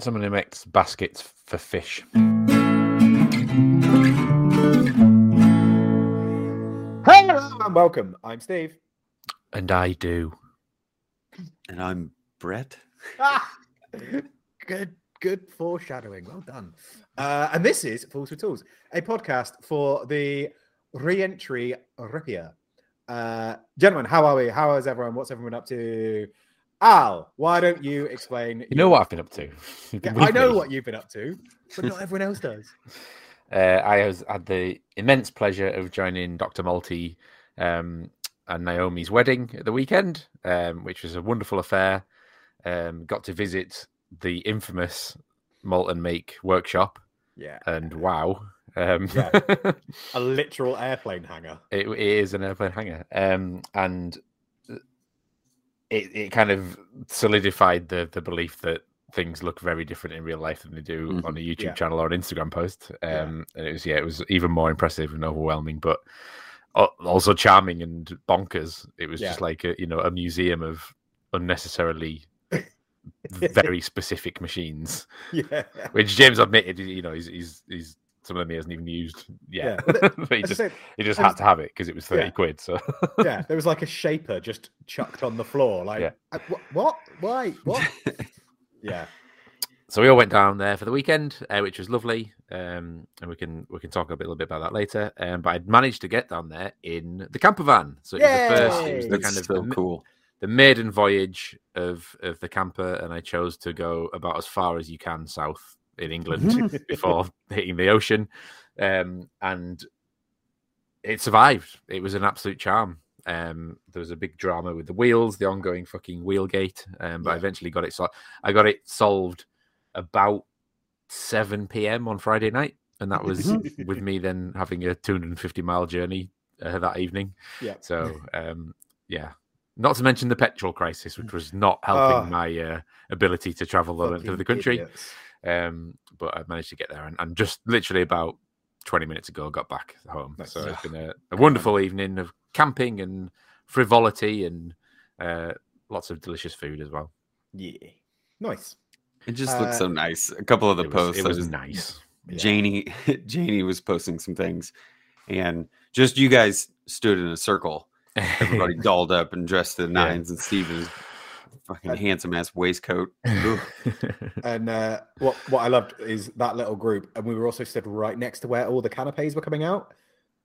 someone who makes baskets for fish. Hello and welcome. I'm Steve. And I do. And I'm Brett. Good foreshadowing. Well done. And this is Fools for Tools, a podcast for the re-entry Rippier. Gentlemen, how are we? How is everyone? What's everyone up to? Al, why don't you explain? You know what I've been up to. Yeah, I know what you've been up to, but not everyone else does. I had the immense pleasure of joining Doctor Malty and Naomi's wedding at the weekend, which was a wonderful affair. Got to visit the infamous Malt and Make workshop. Yeah. And wow. Yeah. A literal airplane hangar. It is an airplane hangar. And it kind of solidified the belief that things look very different in real life than they do on a YouTube channel or an Instagram post. And it was even more impressive and overwhelming, but also charming and bonkers. It was just like a museum of unnecessarily very specific machines. Yeah, which James admitted, he's some of them he hasn't even used yet. Yeah. But he just had to have it because it was 30 quid. So yeah, there was like a shaper just chucked on the floor. Like, what? Why? What? Yeah. So we all went down there for the weekend, which was lovely. And we can talk a little bit about that later. But I'd managed to get down there in the camper van. So it was the first. It was the kind of cool. The maiden voyage of the camper, and I chose to go about as far as you can south in England before hitting the ocean, and it survived. It was an absolute charm. There was a big drama with the wheels, the ongoing fucking wheel gate, but I eventually got it solved. I got it solved about 7 p.m. on Friday night, and that was with me then having a 250-mile journey that evening. Yeah. So not to mention the petrol crisis, which was not helping my ability to travel the length of the country. Idiots. But I managed to get there, and just literally about 20 minutes ago, got back home. Nice. So it's been a wonderful evening of camping and frivolity and lots of delicious food as well. Yeah, nice. It just looked so nice. A couple of the posts. It was nice. Janie was posting some things, and just you guys stood in a circle. Everybody dolled up and dressed to the nines, and Steven's fucking handsome ass waistcoat. And what I loved is that little group, and we were also stood right next to where all the canapes were coming out,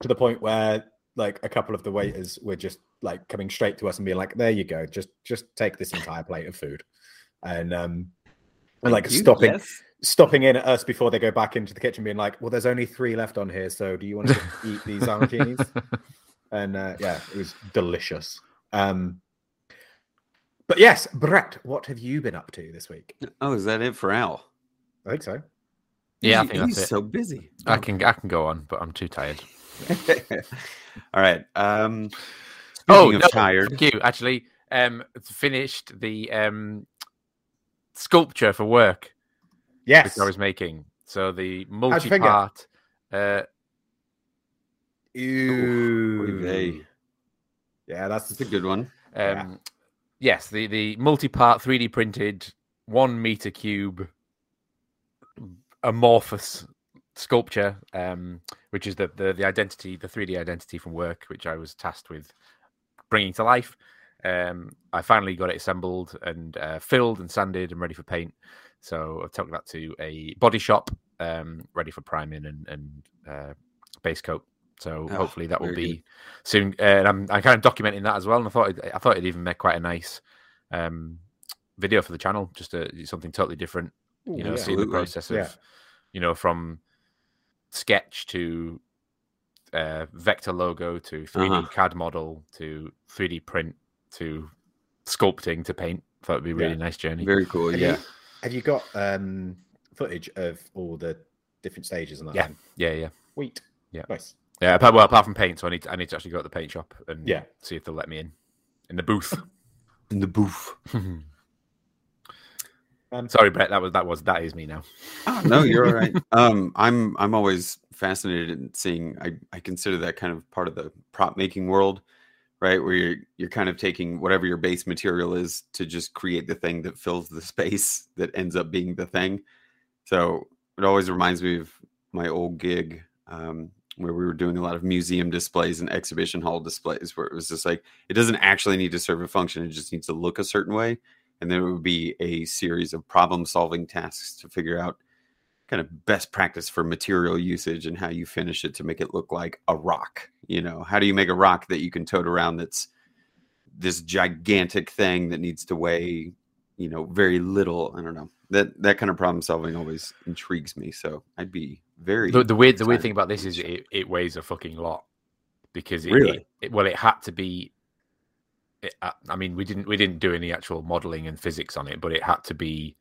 to the point where like a couple of the waiters were just like coming straight to us and being like, "There you go, just take this entire plate of food," and like stopping in at us before they go back into the kitchen, being like, "Well, there's only 3 left on here, so do you want to eat these arancinis?" And it was delicious. But yes, Brett, what have you been up to this week? Oh, is that it for Al? I think so. Yeah, I think that's it. He's so busy. I can go on, but I'm too tired. All right. Tired. Thank you. Actually, finished the sculpture for work. Yes, which I was making. So the multi-part. Ew. Yeah, that's a good one. Yes, the multi-part 3D printed 1 meter cube amorphous sculpture, which is the identity, the 3D identity from work, which I was tasked with bringing to life. I finally got it assembled and filled and sanded and ready for paint. So I've taken that to a body shop, ready for priming and base coat. So hopefully that will be good. Soon. And I'm kind of documenting that as well. And I thought it'd even make quite a nice video for the channel, just something totally different. Ooh, seeing the process of, from sketch to vector logo to 3D CAD model to 3D print to sculpting to paint. I thought it'd be a really nice journey. Very cool. Have you got footage of all the different stages and that? Yeah. Yeah. Sweet. Yeah. Nice. Yeah, apart from paint, so I need to actually go to the paint shop and see if they'll let me in the booth. In the booth. Sorry, Brett, that is me now. Oh, no, you're all right. I'm always fascinated in seeing. I consider that kind of part of the prop making world, right? Where you're kind of taking whatever your base material is to just create the thing that fills the space that ends up being the thing. So it always reminds me of my old gig where we were doing a lot of museum displays and exhibition hall displays, where it was just like, it doesn't actually need to serve a function. It just needs to look a certain way. And then it would be a series of problem solving tasks to figure out kind of best practice for material usage and how you finish it to make it look like a rock. You know, how do you make a rock that you can tote around that's this gigantic thing that needs to weigh, you know, very little? I don't know. That kind of problem solving always intrigues me. So I'd be very the weird thing about this is it weighs a fucking lot, because it had to be. I mean, we didn't do any actual modeling and physics on it, but it had to be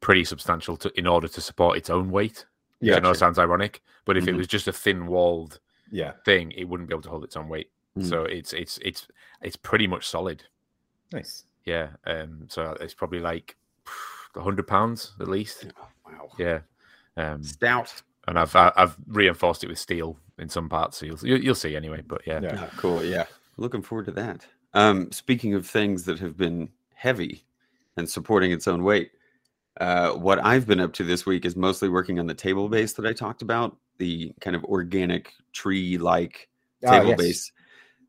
pretty substantial in order to support its own weight. Yeah, I know it sounds ironic, but if it was just a thin-walled thing, it wouldn't be able to hold its own weight. Mm-hmm. So it's pretty much solid. Nice. Yeah. So it's probably like 100 pounds at least. Oh, wow. Yeah. Stout. And I've reinforced it with steel in some parts. So you'll see anyway. But yeah. Oh, cool. Yeah. Looking forward to that. Speaking of things that have been heavy and supporting its own weight, what I've been up to this week is mostly working on the table base that I talked about, the kind of organic tree-like table base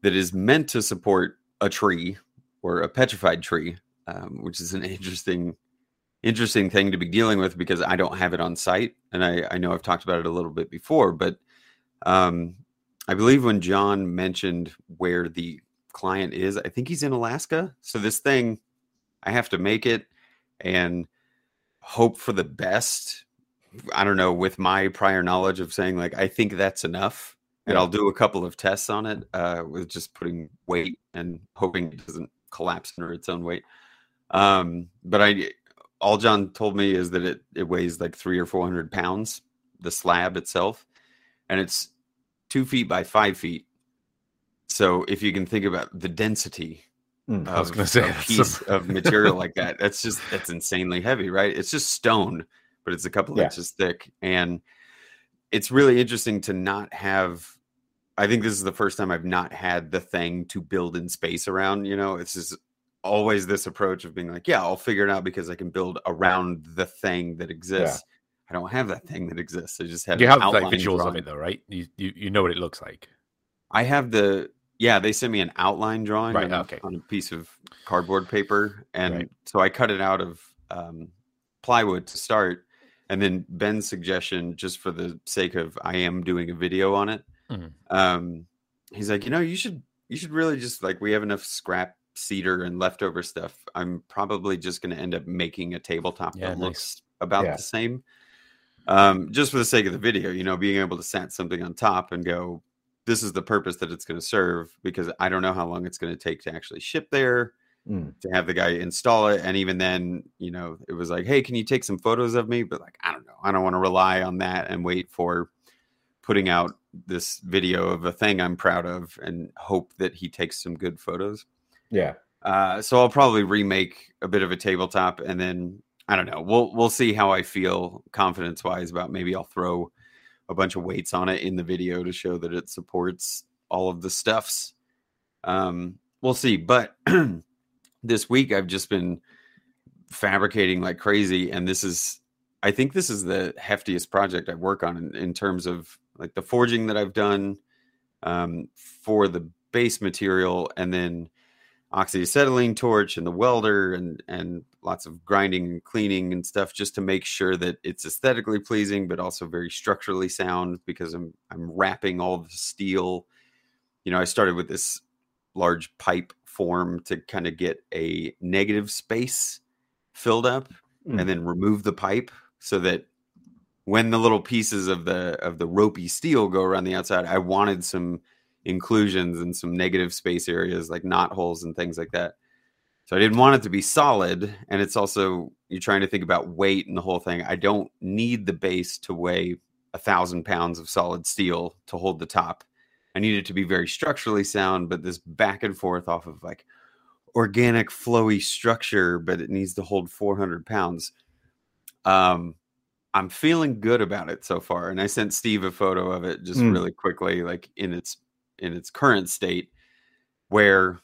that is meant to support a tree or a petrified tree, which is an interesting thing to be dealing with because I don't have it on site. And I know I've talked about it a little bit before, but I believe when John mentioned where the client is, I think he's in Alaska. So this thing, I have to make it and hope for the best. I don't know, with my prior knowledge of saying like, I think that's enough. And I'll do a couple of tests on it with just putting weight and hoping it doesn't collapse under its own weight. But all John told me is that it weighs like 300 or 400 pounds, the slab itself. And it's 2 feet by 5 feet. So if you can think about the density of a piece of material like that, that's insanely heavy, right? It's just stone, but it's a couple inches thick. And it's really interesting to not have, I think this is the first time I've not had the thing to build in space around, you know, it's just always this approach of being like, yeah, I'll figure it out because I can build around the thing that exists. Yeah. I don't have that thing that exists. I just have, you have like visuals of it though, right? You know what it looks like. I have they sent me an outline drawing on a piece of cardboard paper. And so I cut it out of plywood to start. And then Ben's suggestion, just for the sake of, I am doing a video on it. Mm-hmm. He's like, you know, you should really just like, we have enough scrap cedar and leftover stuff. I'm probably just going to end up making a tabletop that looks about the same. Just for the sake of the video, you know, being able to set something on top and go, this is the purpose that it's going to serve, because I don't know how long it's going to take to actually ship there, to have the guy install it. And even then, you know, it was like, hey, can you take some photos of me? But like, I don't know. I don't want to rely on that and wait for putting out this video of a thing I'm proud of and hope that he takes some good photos. Yeah. So I'll probably remake a bit of a tabletop, and then I don't know. We'll see how I feel confidence wise about, maybe I'll throw a bunch of weights on it in the video to show that it supports all of the stuffs. We'll see. But this week I've just been fabricating like crazy. And I think this is the heftiest project I work on in terms of like the forging that I've done for the base material, and then oxyacetylene torch and the welder and lots of grinding and cleaning and stuff just to make sure that it's aesthetically pleasing, but also very structurally sound, because I'm wrapping all the steel. You know, I started with this large pipe form to kind of get a negative space filled up and then remove the pipe so that when the little pieces of the ropey steel go around the outside, I wanted some inclusions and some negative space areas like knot holes and things like that. So I didn't want it to be solid. And it's also, you're trying to think about weight and the whole thing. I don't need the base to weigh 1,000 pounds of solid steel to hold the top. I need it to be very structurally sound, but this back and forth off of like organic flowy structure, but it needs to hold 400 pounds. I'm feeling good about it so far. And I sent Steve a photo of it just really quickly, like in its current state, where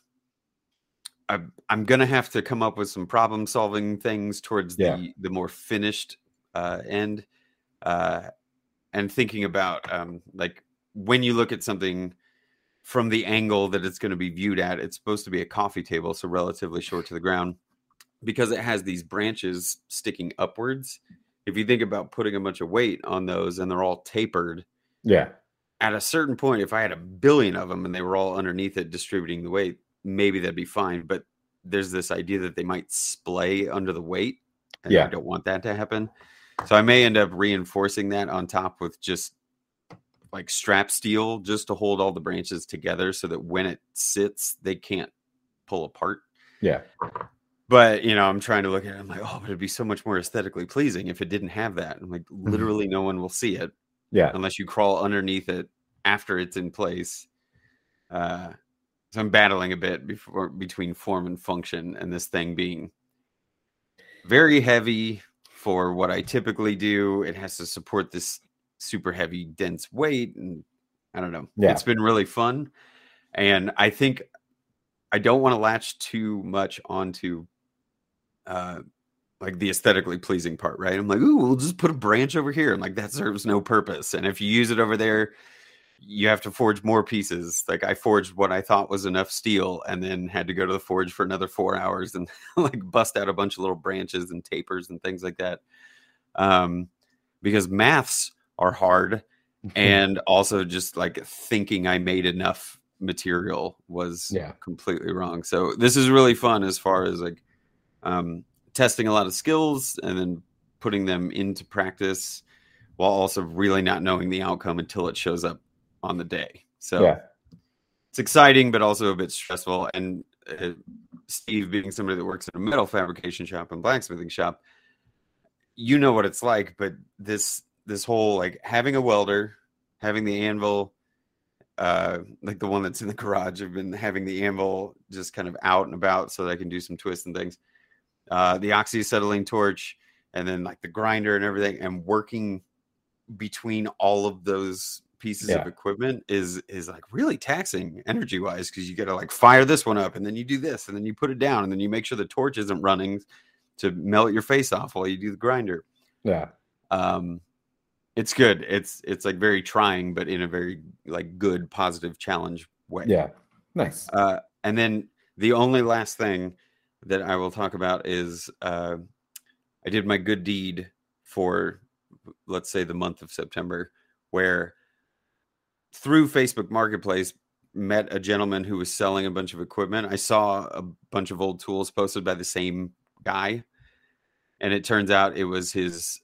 I'm going to have to come up with some problem solving things towards the more finished end. And thinking about like when you look at something from the angle that it's going to be viewed at, it's supposed to be a coffee table, so relatively short to the ground, because it has these branches sticking upwards. If you think about putting a bunch of weight on those and they're all tapered, yeah, at a certain point, if I had a billion of them and they were all underneath it distributing the weight, maybe that'd be fine. But there's this idea that they might splay under the weight, and I don't want that to happen. So I may end up reinforcing that on top with just like strap steel, just to hold all the branches together so that when it sits, they can't pull apart. Yeah. But, you know, I'm trying to look at it. I'm like, oh, but it'd be so much more aesthetically pleasing if it didn't have that. I'm like, literally no one will see it. Yeah. Unless you crawl underneath it after it's in place. So I'm battling a bit between form and function, and this thing being very heavy for what I typically do. It has to support this super heavy, dense weight. And I don't know. Yeah. It's been really fun. And I think I don't want to latch too much onto like the aesthetically pleasing part, right? I'm like, ooh, we'll just put a branch over here. I'm like, that serves no purpose. And if you use it over there, you have to forge more pieces. Like I forged what I thought was enough steel and then had to go to the forge for another 4 hours and like bust out a bunch of little branches and tapers and things like that. Because maths are hard. And also just like thinking I made enough material was completely wrong. So this is really fun as far as like testing a lot of skills and then putting them into practice while also really not knowing the outcome until it shows up on the day. So it's exciting, but also a bit stressful. And Steve being somebody that works in a metal fabrication shop and blacksmithing shop, you know what it's like, but this whole, like having a welder, having the anvil, like the one that's in the garage, I've been having the anvil just kind of out and about so that I can do some twists and things. The oxyacetylene torch, and then like the grinder and everything, and working between all of those pieces of equipment is like really taxing energy wise. Cause you got to like fire this one up and then you do this and then you put it down and then you make sure the torch isn't running to melt your face off while you do the grinder. Yeah. It's good. It's like very trying, but in a very like good, positive challenge way. Yeah. Nice. And then the only last thing that I will talk about is I did my good deed for, let's say, the month of September, where through Facebook Marketplace met a gentleman who was selling a bunch of equipment. I saw a bunch of old tools posted by the same guy. And it turns out it was his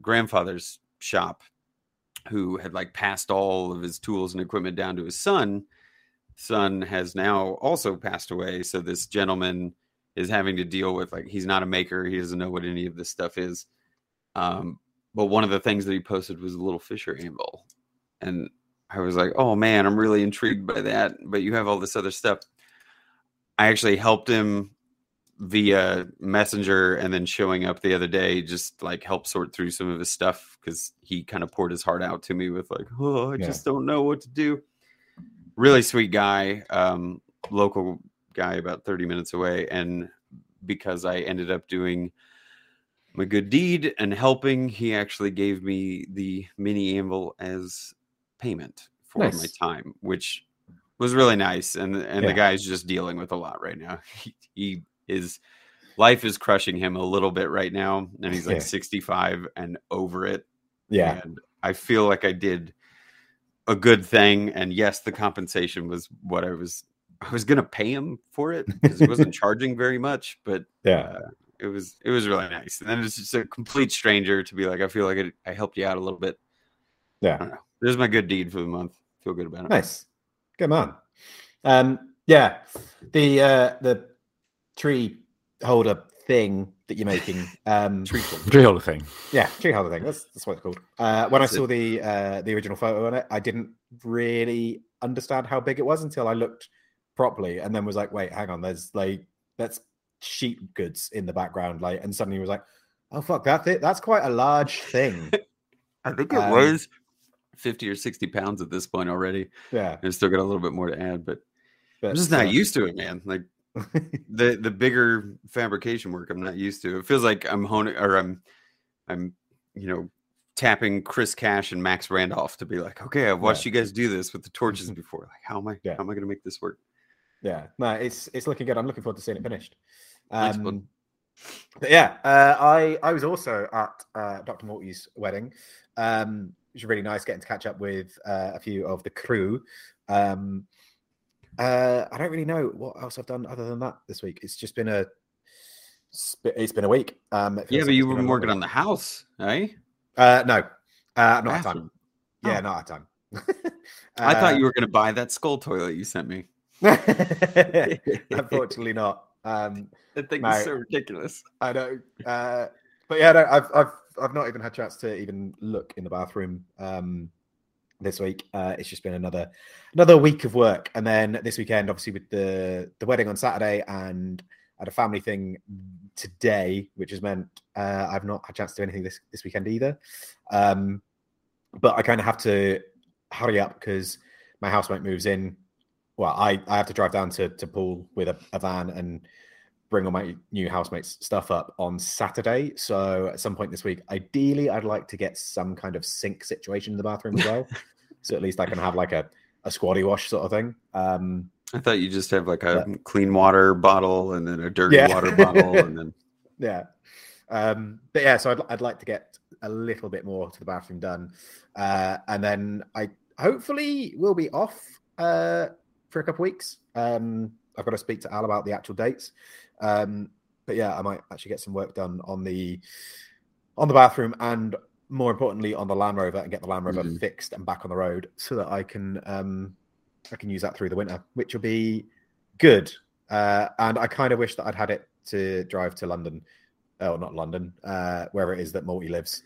grandfather's shop who had like passed all of his tools and equipment down to his son. Son has now also passed away. So this gentleman is having to deal with, like, he's not a maker. He doesn't know what any of this stuff is. But one of the things that he posted was a little Fisher anvil. And I was like, oh man, I'm really intrigued by that. But you have all this other stuff. I actually helped him via Messenger and then showing up the other day, just like help sort through some of his stuff, because he kind of poured his heart out to me with like, oh, I just don't know what to do. Really sweet guy, local guy about 30 minutes away. And because I ended up doing my good deed and helping, he actually gave me the mini anvil as payment for my time, which was really nice. And the guy's just dealing with a lot right now. He his life is crushing him a little bit right now, and he's like 65 and over it. Yeah. And I feel like I did a good thing. And yes, the compensation was what I was going to pay him for it, because he wasn't charging very much, but it was really nice. And then it's just a complete stranger to be like, I feel like I helped you out a little bit. Yeah. I don't know. There's my good deed for the month. Feel good about it. Nice. Come on. Yeah. The tree holder thing that you're making. Tree holder thing. Yeah. Tree holder thing. That's what it's called. When I saw the original photo on it, I didn't really understand how big it was until I looked properly, and then was like, wait, hang on, there's like, that's sheep goods in the background, like, and suddenly was like, oh fuck, that's quite a large thing. I think it was 50 or 60 pounds at this point already. Yeah, and still got a little bit more to add, but But I'm just not used to it, man. Like the bigger fabrication work, I'm not used to. It feels like I'm honing, or I'm you know, tapping Chris Cash and Max Randolph to be like, okay, I've watched you guys do this with the torches before. Like, how am I going to make this work? Yeah, no, it's looking good. I'm looking forward to seeing it finished. But yeah, I was also at Dr. Malty's wedding. It was really nice getting to catch up with a few of the crew. I don't really know what else I've done other than that this week. It's just been a week. Yeah, but you were working on the house, eh? No, I'm not at time. Yeah, oh. Not at time. I thought you were going to buy that skull toilet you sent me. Unfortunately not. That thing is so ridiculous. I know. But yeah, no, I've not even had a chance to even look in the bathroom this week. It's just been another week of work. And then this weekend, obviously, with the wedding on Saturday, and I had a family thing today, which has meant I've not had a chance to do anything this weekend either. But I kind of have to hurry up because my housemate moves in. Well, I have to drive down to Poole with a van and bring all my new housemates' stuff up on Saturday. So at some point this week, ideally, I'd like to get some kind of sink situation in the bathroom as well. So at least I can have like a squatty wash sort of thing. I thought you just have like a clean water bottle and then a dirty water bottle. And then yeah. But yeah, so I'd like to get a little bit more to the bathroom done. And then I hopefully will be off for a couple of weeks. I've got to speak to Al about the actual dates. But yeah, I might actually get some work done on the bathroom and more importantly on the Land Rover, and get the Land Rover fixed and back on the road so that I can use that through the winter, which will be good. And I kind of wish that I'd had it to drive to London. Oh, not London, wherever it is that Malty lives.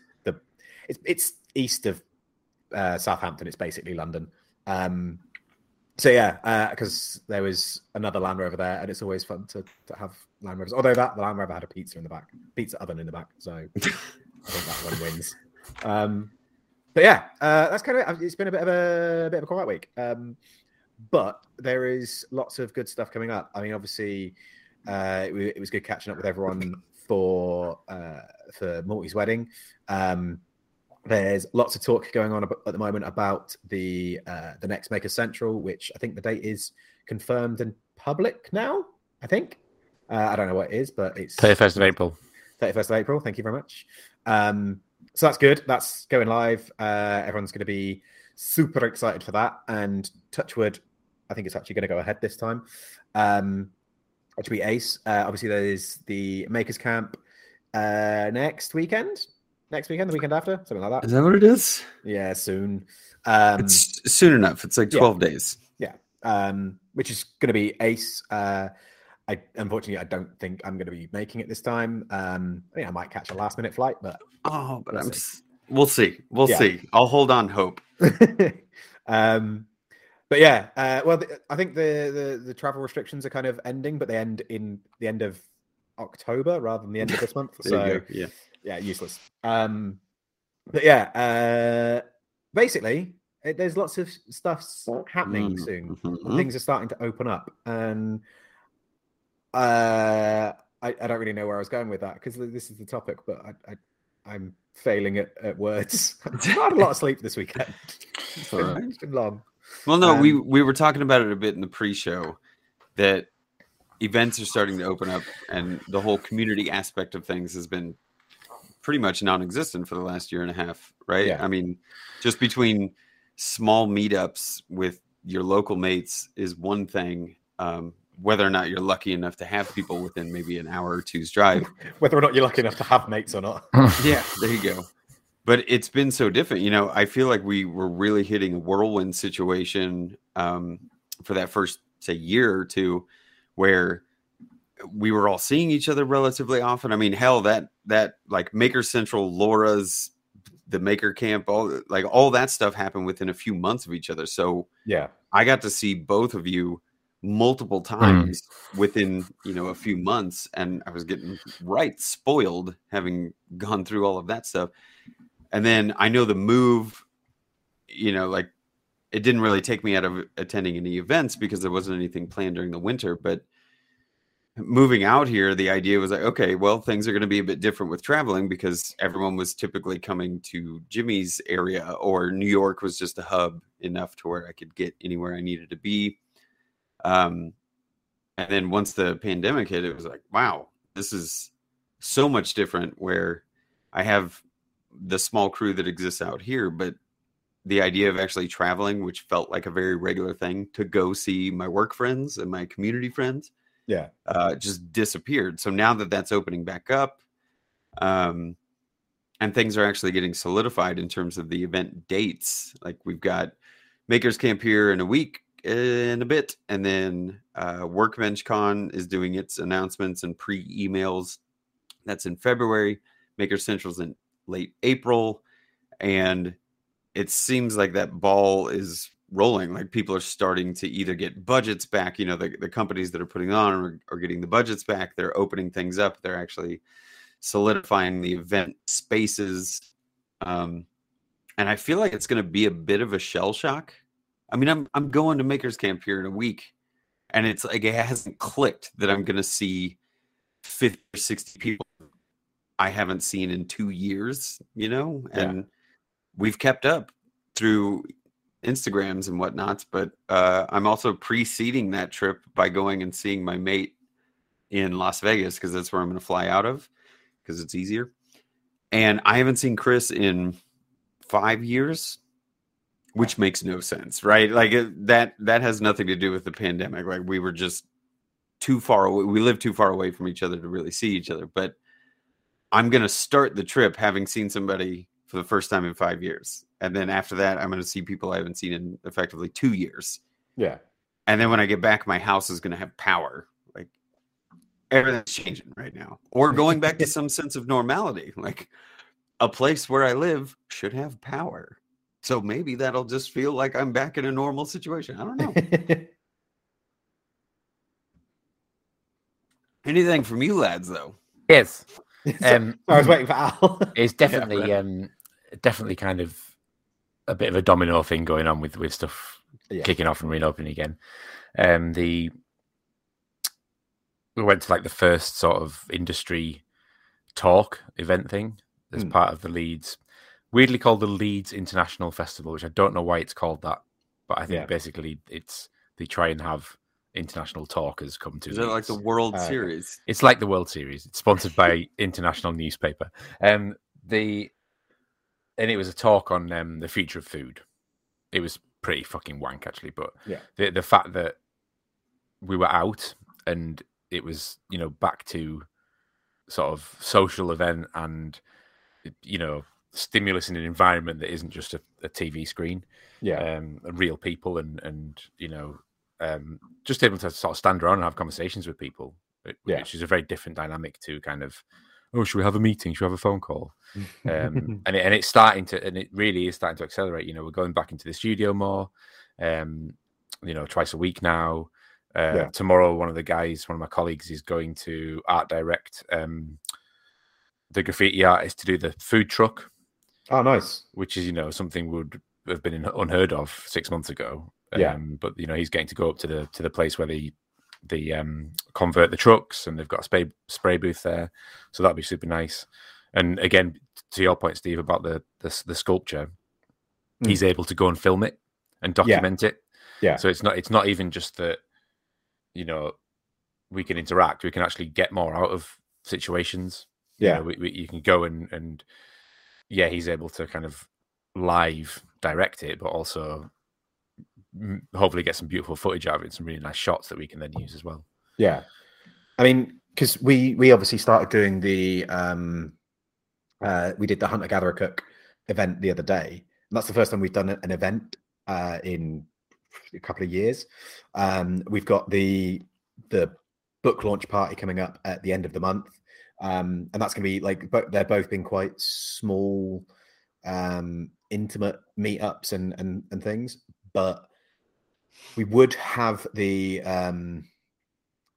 It's east of Southampton. It's basically London. So yeah, because there was another Land Rover there, and it's always fun to have Land Rovers. Although the Land Rover had a pizza oven in the back, so I think that one wins. But yeah, that's kind of it. It's been a bit of a quiet week, but there is lots of good stuff coming up. I mean, obviously, it was good catching up with everyone for Malty's wedding. There's lots of talk going on at the moment about the next Maker Central, which I think the date is confirmed and public now, I think. I don't know what it is, but it's... 31st of April. 31st of April, thank you very much. So that's good. That's going live. Everyone's going to be super excited for that. And touch wood, I think it's actually going to go ahead this time. Which will be ace. Obviously, there's the Makers Camp next weekend, the weekend after, something like that. Is that what it is? Yeah, soon. It's soon enough. It's like 12 days. Yeah, which is going to be ace. Unfortunately, I don't think I'm going to be making it this time. I mean, I might catch a last-minute flight, but we'll see. We'll see. I'll hold on hope. But yeah, well, I think the travel restrictions are kind of ending, but they end in the end of October rather than the end of this month. So yeah. Yeah, useless. But yeah, basically, there's lots of stuff happening soon. Mm-hmm. Things are starting to open up. And I don't really know where I was going with that because this is the topic, but I'm failing at words. I had a lot of sleep this weekend. It's been long. Well, no, we were talking about it a bit in the pre-show that events are starting to open up and the whole community aspect of things has been pretty much non-existent for the last year and a half, right? Yeah. I mean, just between small meetups with your local mates is one thing. Whether or not you're lucky enough to have people within maybe an hour or two's drive. Whether or not you're lucky enough to have mates or not. Yeah, there you go. But it's been so different. You know, I feel like we were really hitting a whirlwind situation for that first, say, year or two where we were all seeing each other relatively often. I mean, hell, that like Maker Central, Laura's, the Maker Camp, all that stuff happened within a few months of each other. So yeah, I got to see both of you multiple times within, you know, a few months, and I was getting spoiled having gone through all of that stuff. And then I know the move, you know, like it didn't really take me out of attending any events because there wasn't anything planned during the winter. But moving out here, the idea was like, okay, well, things are going to be a bit different with traveling because everyone was typically coming to Jimmy's area, or New York was just a hub enough to where I could get anywhere I needed to be. And then once the pandemic hit, it was like, wow, this is so much different, where I have the small crew that exists out here, but the idea of actually traveling, which felt like a very regular thing, to go see my work friends and my community friends, just disappeared. So now that that's opening back up, and things are actually getting solidified in terms of the event dates. Like, we've got Makers Camp here in a week and a bit, and then WorkbenchCon is doing its announcements and pre-emails. That's in February. Maker Central's in late April, and it seems like that ball is rolling. Like, people are starting to either get budgets back, you know, the companies that are putting on are getting the budgets back. They're opening things up. They're actually solidifying the event spaces. And I feel like it's going to be a bit of a shell shock. I mean, I'm going to Makers Camp here in a week, and it's like, it hasn't clicked that I'm going to see 50 or 60 people I haven't seen in 2 years, you know? And we've kept up through Instagrams and whatnots, but I'm also preceding that trip by going and seeing my mate in Las Vegas, because that's where I'm going to fly out of, because it's easier. And I haven't seen Chris in 5 years, which makes no sense, right? Like, that has nothing to do with the pandemic. Like, we were just too far away. We lived too far away from each other to really see each other. But I'm going to start the trip having seen somebody for the first time in 5 years. And then after that, I'm going to see people I haven't seen in effectively 2 years. Yeah. And then when I get back, my house is going to have power. Like, everything's changing right now. Or going back to some sense of normality. Like, a place where I live should have power. So maybe that'll just feel like I'm back in a normal situation. I don't know. Anything from you lads, though? Yes. I was waiting for Al. It's definitely, definitely kind of a bit of a domino thing going on with stuff kicking off and reopening again. We went to like the first sort of industry talk event thing as part of the Leeds, weirdly called the Leeds International Festival, which I don't know why it's called that, but I think basically it's, they try and have international talkers come to. Is it like the World Series? It's like the World Series. It's sponsored by international newspaper. And it was a talk on the future of food. It was pretty fucking wank, actually. But the fact that we were out, and it was, you know, back to sort of social event and, you know, stimulus in an environment that isn't just a TV screen. Real people and you know, just able to sort of stand around and have conversations with people, which is a very different dynamic to kind of, oh, should we have a meeting? Should we have a phone call? And it's starting to, and it really is starting to accelerate. You know, we're going back into the studio more, you know, twice a week now. Tomorrow, one of my colleagues is going to Art Direct, the graffiti artist, to do the food truck. Oh, nice. Which is, you know, something would have been unheard of 6 months ago. But, you know, he's getting to go up to the place where they convert the trucks, and they've got a spray booth there, so that'd be super nice. And again, to your point, Steve, about the sculpture, he's able to go and film it and document it. So it's not even just that, you know, we can interact, we can actually get more out of situations. You know, you can go and he's able to kind of live direct it, but also hopefully get some beautiful footage out of it, some really nice shots that we can then use as well. Yeah. I mean, because we obviously started doing the we did the Hunter Gatherer Cook event the other day, and that's the first time we've done an event in a couple of years. We've got the book launch party coming up at the end of the month, and that's gonna be like, they're both been quite small, intimate meetups and things, but we would have the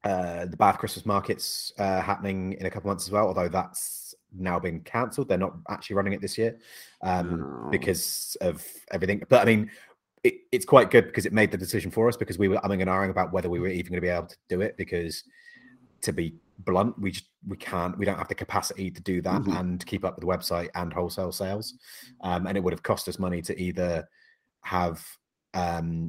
Bath Christmas markets happening in a couple months as well, although that's now been cancelled. They're not actually running it this year because of everything. But I mean, it's quite good because it made the decision for us, because we were umming and ahhing about whether we were even going to be able to do it, because to be blunt, we don't have the capacity to do that and keep up with the website and wholesale sales. And it would have cost us money to either have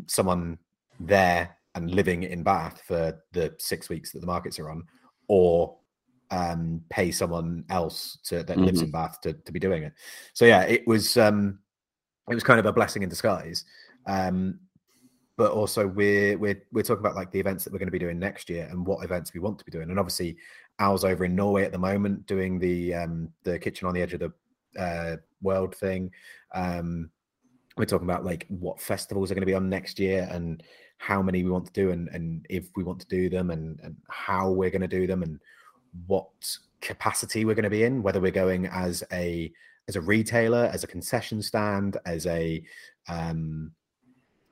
someone there and living in Bath for the 6 weeks that the markets are on, or pay someone else that lives in Bath to be doing it. So yeah, it was kind of a blessing in disguise. But also we're talking about like the events that we're going to be doing next year and what events we want to be doing. And obviously Al's over in Norway at the moment doing the kitchen on the edge of the world thing. We're talking about like what festivals are going to be on next year and how many we want to do and if we want to do them and how we're going to do them and what capacity we're going to be in, whether we're going as a retailer, as a concession stand, as a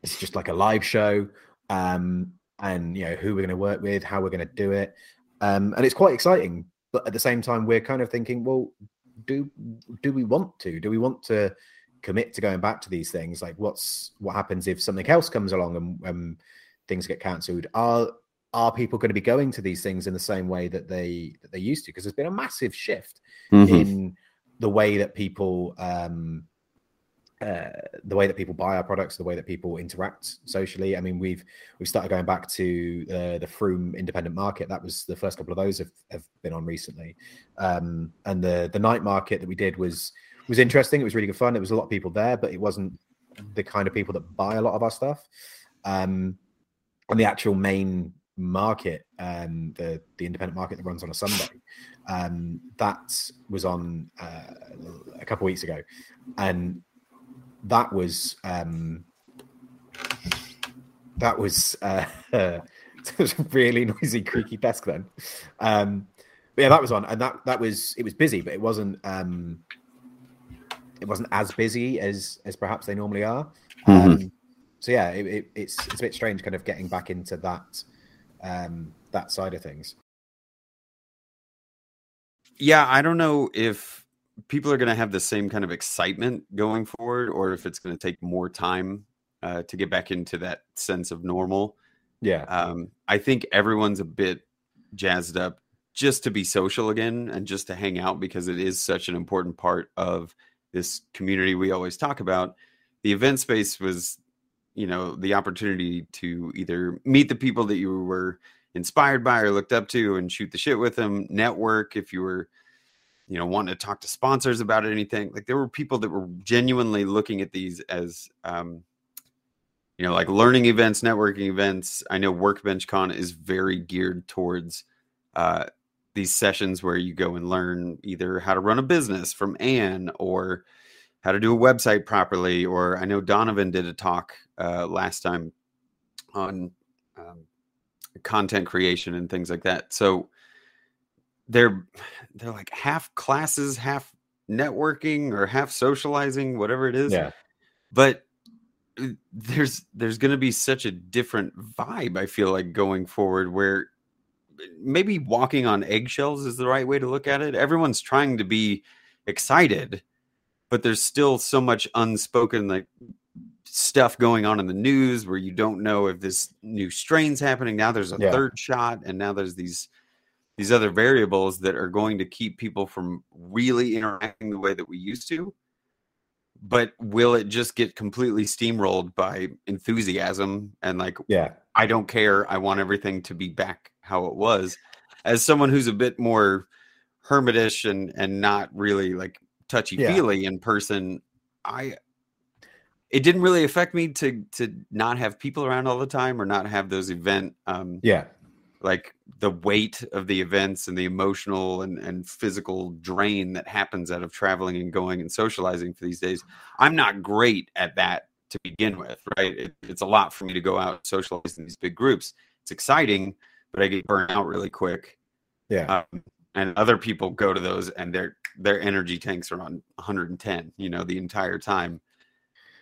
it's just like a live show, and you know who we're going to work with, how we're going to do it, and it's quite exciting. But at the same time, we're kind of thinking, well, do we want to commit to going back to these things? Like, what happens if something else comes along and things get cancelled? Are people going to be going to these things in the same way that they used to? Because there's been a massive shift in the way that people. The way that people buy our products, the way that people interact socially. I mean, we've started going back to the Froome independent market. That was the first couple of those have been on recently. And the night market that we did was interesting. It was really good fun. It was a lot of people there, but it wasn't the kind of people that buy a lot of our stuff. And the actual main market, the independent market that runs on a Sunday, that was on a couple of weeks ago. And it was a really noisy, creaky desk then. But yeah, that was on, and it was busy, but it wasn't as busy as perhaps they normally are. So yeah, it's a bit strange, kind of getting back into that side of things. Yeah, I don't know if people are going to have the same kind of excitement going forward, or if it's going to take more time to get back into that sense of normal. Yeah. I think everyone's a bit jazzed up just to be social again and just to hang out, because it is such an important part of this community we always talk about. The event space was, the opportunity to either meet the people that you were inspired by or looked up to and shoot the shit with them, network if you were, wanting to talk to sponsors about anything. Like, there were people that were genuinely looking at these as, like learning events, networking events. I know WorkbenchCon is very geared towards these sessions where you go and learn either how to run a business from Anne, or how to do a website properly. Or I know Donovan did a talk last time on content creation and things like that. So, they're like half classes, half networking, or half socializing, whatever it is. Yeah. But there's going to be such a different vibe, I feel like, going forward, where maybe walking on eggshells is the right way to look at it. Everyone's trying to be excited, but there's still so much unspoken, like, stuff going on in the news where you don't know if this new strain's happening. Now there's a third shot, and now there's these other variables that are going to keep people from really interacting the way that we used to. But will it just get completely steamrolled by enthusiasm and I don't care, I want everything to be back how it was? As someone who's a bit more hermitish and not really like touchy-feely in person, it didn't really affect me to not have people around all the time, or not have those event like the weight of the events and the emotional and physical drain that happens out of traveling and going and socializing for these days. I'm not great at that to begin with, right? It's a lot for me to go out and socialize in these big groups. It's exciting, but I get burned out really quick. Yeah. And other people go to those and their energy tanks are on 110, the entire time.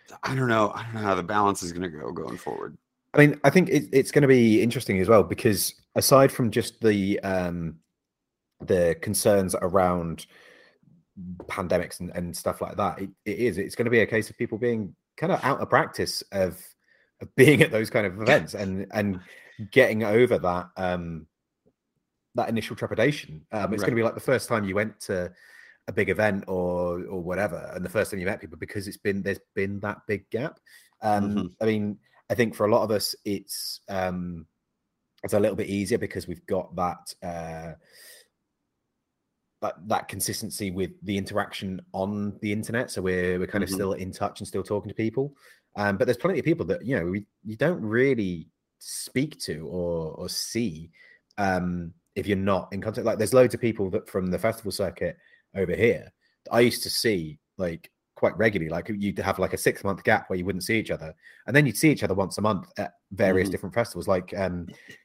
So I don't know how the balance is going to go going forward. I mean, I think it's going to be interesting as well, because aside from just the concerns around pandemics and stuff like that, it's going to be a case of people being kind of out of practice of of being at those kind of events and getting over that that initial trepidation. It's going to be like the first time you went to a big event or whatever, and the first time you met people, because there's been that big gap. I mean, I think for a lot of us, it's a little bit easier because we've got that consistency with the interaction on the internet. So we're kind of still in touch and still talking to people. But there's plenty of people that, you know, you don't really speak to or see if you're not in contact. Like, there's loads of people that from the festival circuit over here that I used to see like quite regularly. Like, you'd have like a 6-month gap where you wouldn't see each other, and then you'd see each other once a month at various different festivals. Like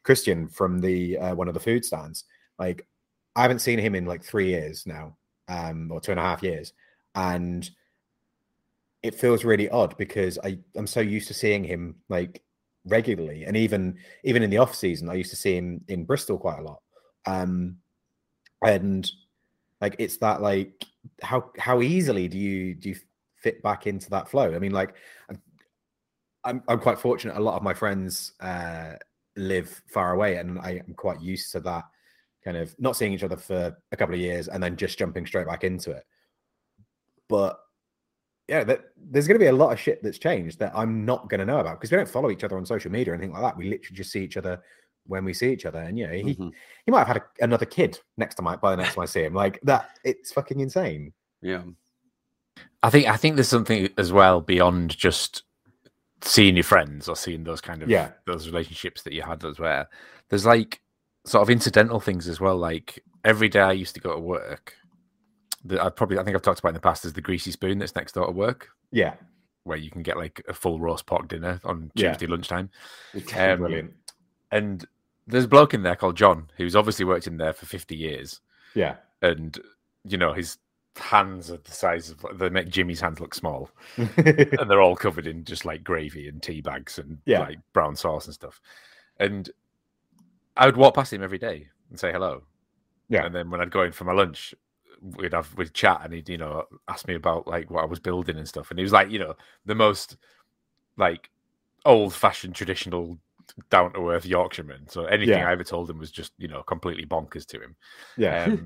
Christian from the one of the food stands, like I haven't seen him in like 3 years now, or 2.5 years, and it feels really odd because I'm so used to seeing him like regularly, and even in the off season I used to see him in Bristol quite a lot, and like it's that, like how easily do you fit back into that flow? I mean, like I'm quite fortunate. A lot of my friends live far away, and I am quite used to that kind of not seeing each other for a couple of years and then just jumping straight back into it. But yeah, there's going to be a lot of shit that's changed that I'm not going to know about because we don't follow each other on social media or anything like that. We literally just see each other when we see each other, and you know, he might have had another kid next time by the next time I see him. Like that, it's fucking insane. Yeah, I think there's something as well beyond just seeing your friends or seeing those kind of those relationships that you had as well. There's like sort of incidental things as well. Like every day I used to go to work, that I think I've talked about in the past, is the Greasy Spoon that's next door to work. Yeah, where you can get like a full roast pork dinner on Tuesday lunchtime. It's brilliant. And there's a bloke in there called John, who's obviously worked in there for 50 years. Yeah. And, you know, his hands are the size of... They make Jimmy's hands look small. And they're all covered in just, like, gravy and tea bags and, like, brown sauce and stuff. And I would walk past him every day and say hello. Yeah. And then when I'd go in for my lunch, we'd chat, and he'd, you know, ask me about, like, what I was building and stuff. And he was, like, you know, the most, like, old-fashioned, traditional... down to earth Yorkshireman, so anything I ever told him was just, you know, completely bonkers to him. I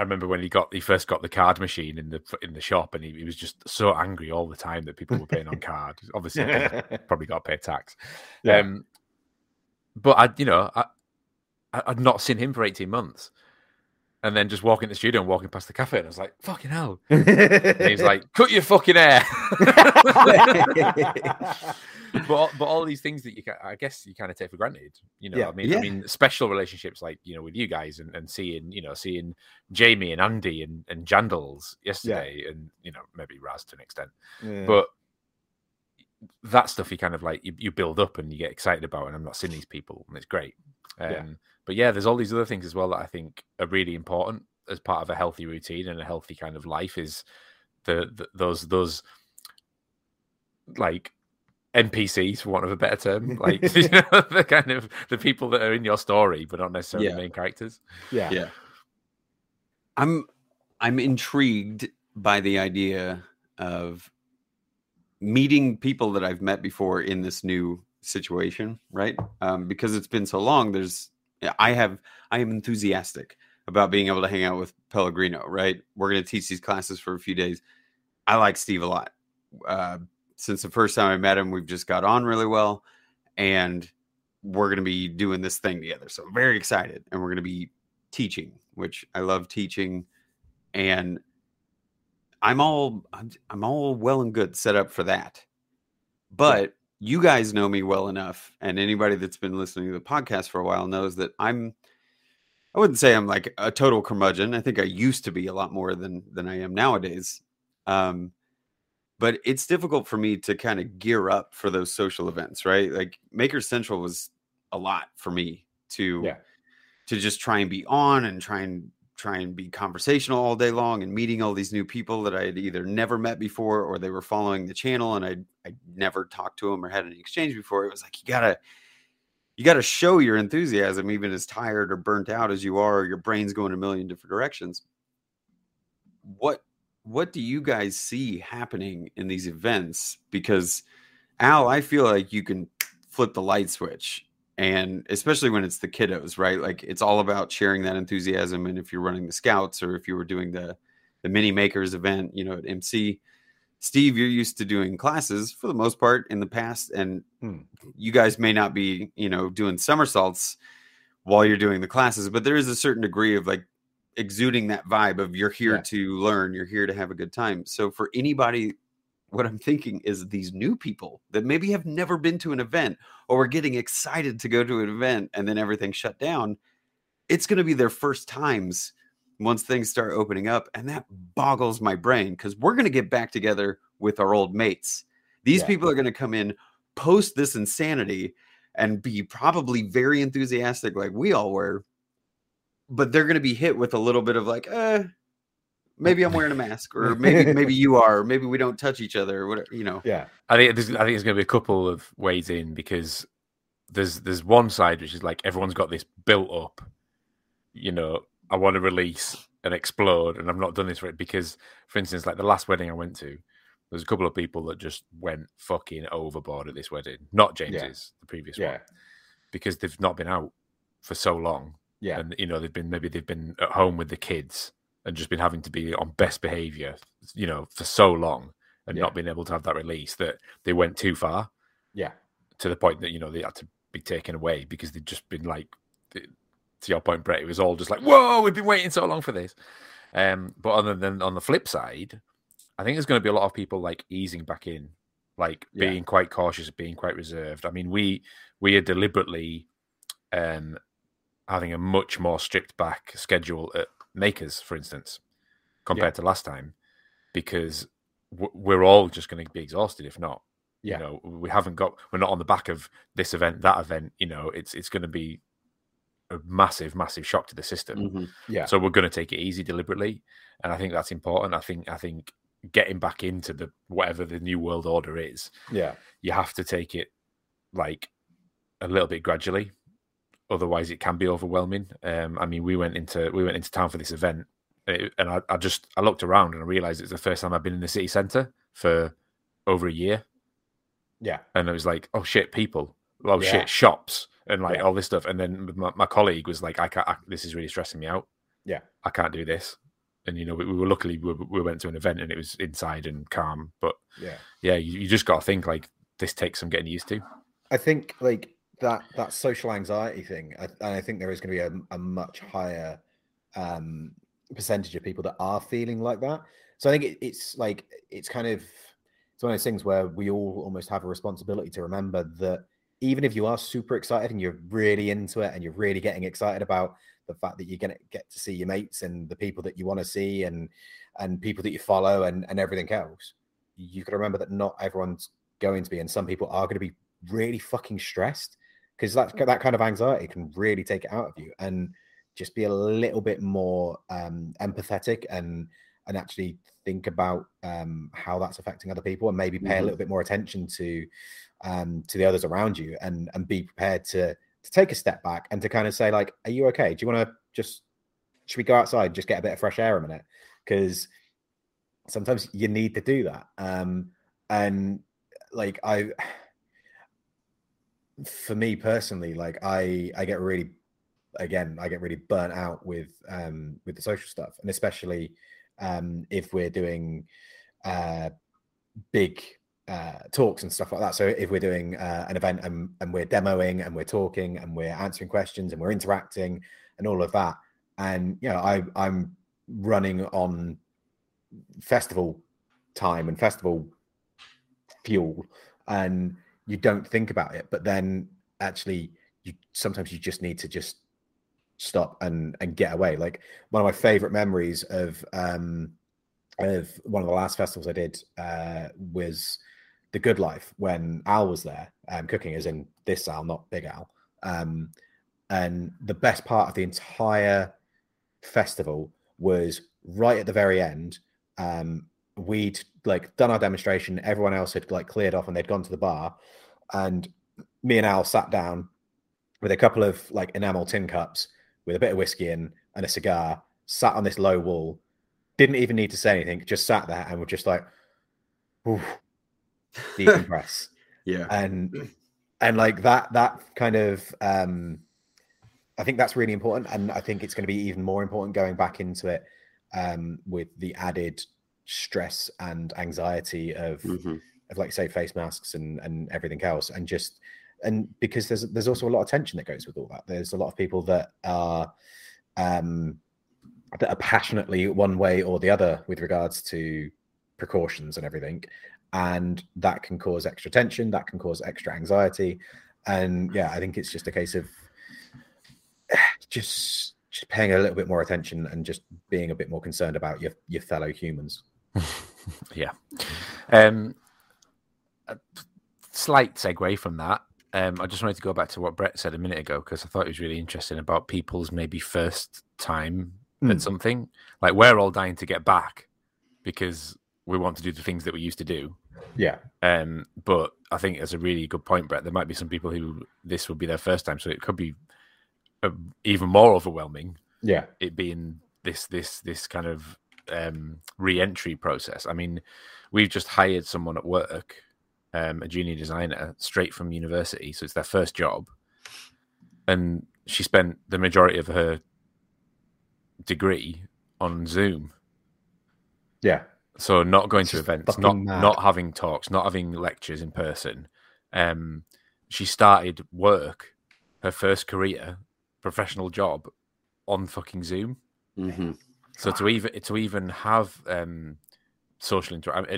remember when he first got the card machine in the shop, and he was just so angry all the time that people were paying on card. Obviously, probably got to pay tax. But I'd not seen him for 18 months, and then just walking to the studio and walking past the cafe, and I was like, fucking hell. And he's like, cut your fucking hair. But all these things that I guess you kind of take for granted, you know. I mean, special relationships like, you know, with you guys and seeing Jamie and Andy and Jandals yesterday, and you know, maybe Raz to an extent, but that stuff you kind of like you build up and you get excited about. And I'm not seeing these people, and it's great. But yeah, there's all these other things as well that I think are really important as part of a healthy routine and a healthy kind of life, is those like NPCs, for want of a better term, like you know, the kind of the people that are in your story but aren't necessarily main characters. I'm intrigued by the idea of meeting people that I've met before in this new situation, right? Because it's been so long, I am enthusiastic about being able to hang out with Pellegrino, right? We're going to teach these classes for a few days. I like Steve a lot. Since the first time I met him, we've just got on really well, and we're going to be doing this thing together. So I'm very excited, and we're going to be teaching, which I love teaching. And I'm all well and good set up for that. But you guys know me well enough, and anybody that's been listening to the podcast for a while knows that I wouldn't say I'm like a total curmudgeon. I think I used to be a lot more than I am nowadays. But it's difficult for me to kind of gear up for those social events, right? Like Maker Central was a lot for me to just try and be on and try and be conversational all day long, and meeting all these new people that I had either never met before, or they were following the channel and I never talked to them or had an exchange before. It was like, you gotta show your enthusiasm, even as tired or burnt out as you are, or your brain's going a million different directions. What do you guys see happening in these events? Because Al, I feel like you can flip the light switch, and especially when it's the kiddos, right? Like, it's all about sharing that enthusiasm. And if you're running the scouts, or if you were doing the mini makers event, you know, at MC, Steve, you're used to doing classes for the most part in the past. And you guys may not be, you know, doing somersaults while you're doing the classes, but there is a certain degree of like exuding that vibe of you're here to learn, you're here to have a good time. So for anybody, what I'm thinking is these new people that maybe have never been to an event, or were getting excited to go to an event and then everything shut down. It's going to be their first times once things start opening up. And that boggles my brain, because we're going to get back together with our old mates. These people are going to come in post this insanity and be probably very enthusiastic like we all were. But they're going to be hit with a little bit of like, maybe I'm wearing a mask, or maybe you are, or maybe we don't touch each other, or whatever, you know. Yeah, I think there's going to be a couple of ways in, because there's one side which is like, everyone's got this built up, you know, I want to release and explode, and I've not done this for it, because, for instance, like the last wedding I went to, there's a couple of people that just went fucking overboard at this wedding, not James's, the previous one, because they've not been out for so long, and you know, they've been at home with the kids. And just been having to be on best behavior, you know, for so long, and not being able to have that release, that they went too far. Yeah. To the point that, you know, they had to be taken away, because they'd just been like, to your point, Brett, it was all just like, whoa, we've been waiting so long for this. But other than on the flip side, I think there's going to be a lot of people like easing back in, like being quite cautious, being quite reserved. I mean, we are deliberately having a much more stripped back schedule at Makers, for instance, compared to last time, because we're all just going to be exhausted if not. You know, we're not on the back of this event, that event. You know, it's going to be a massive shock to the system. So we're going to take it easy deliberately, and I think that's important. I think getting back into the whatever the new world order is, you have to take it like a little bit gradually. Otherwise, it can be overwhelming. I mean, we went into town for this event, and I looked around and I realized it's the first time I've been in the city centre for over a year. Yeah, and it was like, oh shit, people, oh shit, shops, and like all this stuff. And then my colleague was like, this is really stressing me out. Yeah, I can't do this. And you know, we went to an event and it was inside and calm. But you just got to think like this takes some getting used to. I think like. That social anxiety thing, and I think there is going to be a much higher percentage of people that are feeling like that. So I think it's one of those things where we all almost have a responsibility to remember that even if you are super excited and you're really into it and you're really getting excited about the fact that you're going to get to see your mates and the people that you want to see and people that you follow and everything else, you can remember that not everyone's going to be, and some people are going to be really fucking stressed. Because that kind of anxiety can really take it out of you, and just be a little bit more empathetic and actually think about how that's affecting other people, and maybe pay a little bit more attention to the others around you, and be prepared to take a step back and to kind of say like, are you okay? Do you want to should we go outside and just get a bit of fresh air a minute? Because sometimes you need to do that. And like for me personally, like I get really burnt out with the social stuff, and especially if we're doing big talks and stuff like that. So if we're doing an event and we're demoing and we're talking and we're answering questions and we're interacting and all of that, and you know, I'm running on festival time and festival fuel, and you don't think about it, but then actually sometimes you just need to just stop and get away. Like one of my favorite memories of one of the last festivals I did was the Good Life, when Al was there cooking, as in this Al, not Big Al. And the best part of the entire festival was right at the very end. We'd like done our demonstration, everyone else had like cleared off and they'd gone to the bar, and me and Al sat down with a couple of like enamel tin cups with a bit of whiskey in and a cigar, sat on this low wall, didn't even need to say anything, just sat there, and we're just like, decompress. Yeah. And like that kind of, I think that's really important. And I think it's going to be even more important going back into it with the added stress and anxiety of like say face masks and everything else. And just, and because there's also a lot of tension that goes with all that. There's a lot of people that are passionately one way or the other with regards to precautions and everything. And that can cause extra tension, that can cause extra anxiety. And yeah, I think it's just a case of just paying a little bit more attention and just being a bit more concerned about your fellow humans. Yeah. A slight segue from that. I just wanted to go back to what Brett said a minute ago, because I thought it was really interesting about people's maybe first time at something. Like, we're all dying to get back because we want to do the things that we used to do. Yeah. But I think that's a really good point, Brett. There might be some people who this will be their first time, so it could be even more overwhelming. Yeah. It being this kind of re-entry process. I mean, we've just hired someone at work, a junior designer straight from university, so it's their first job, and she spent the majority of her degree on Zoom. Yeah. So not going to events, not having talks, not having lectures in person. She started work, her first career, professional job, on fucking Zoom. Mm-hmm. So to even have social interaction,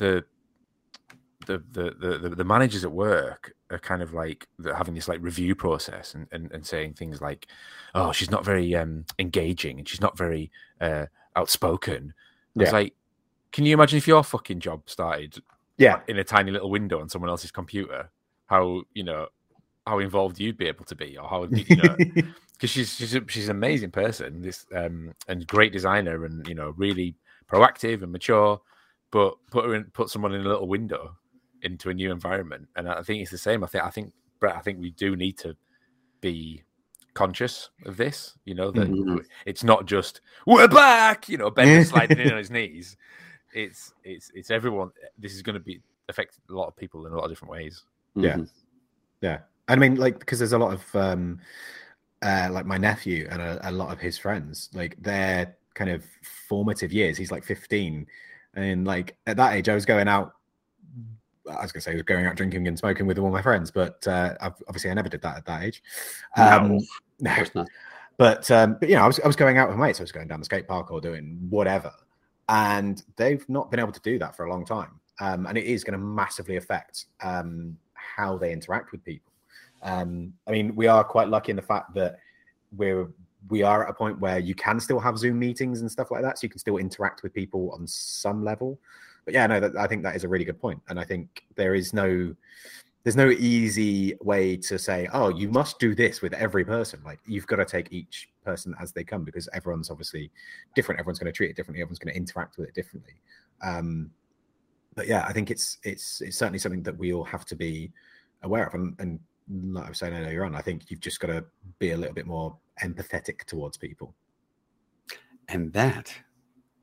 and the managers at work are kind of like having this like review process and saying things like, "Oh, she's not very engaging, and she's not very outspoken." Yeah. It's like, can you imagine if your fucking job started in a tiny little window on someone else's computer? How involved you'd be able to be, or how, because she's an amazing person, this and great designer, and really proactive and mature. But put someone in a little window into a new environment, and I think it's the same. I think Brett, I think we do need to be conscious of this. That it's not just we're back. Ben sliding in on his knees. It's everyone. This is going to be affecting a lot of people in a lot of different ways. Mm-hmm. Yeah. I mean, like, because there's a lot of like my nephew and a lot of his friends, like their kind of formative years. He's like 15, and like at that age, I was going out drinking and smoking with all my friends, but obviously I never did that at that age. No. But I was going out with mates. I was going down the skate park or doing whatever, and they've not been able to do that for a long time, and it is going to massively affect how they interact with people. I mean, we are quite lucky in the fact that we are at a point where you can still have Zoom meetings and stuff like that, so you can still interact with people on some level. But I think that is a really good point. And I think there's no easy way to say, oh, you must do this with every person. Like, you've got to take each person as they come, because everyone's obviously different. Everyone's going to treat it differently. Everyone's going to interact with it differently. But yeah, I think it's certainly something that we all have to be aware of. And like I was saying earlier on, I think you've just got to be a little bit more empathetic towards people. And that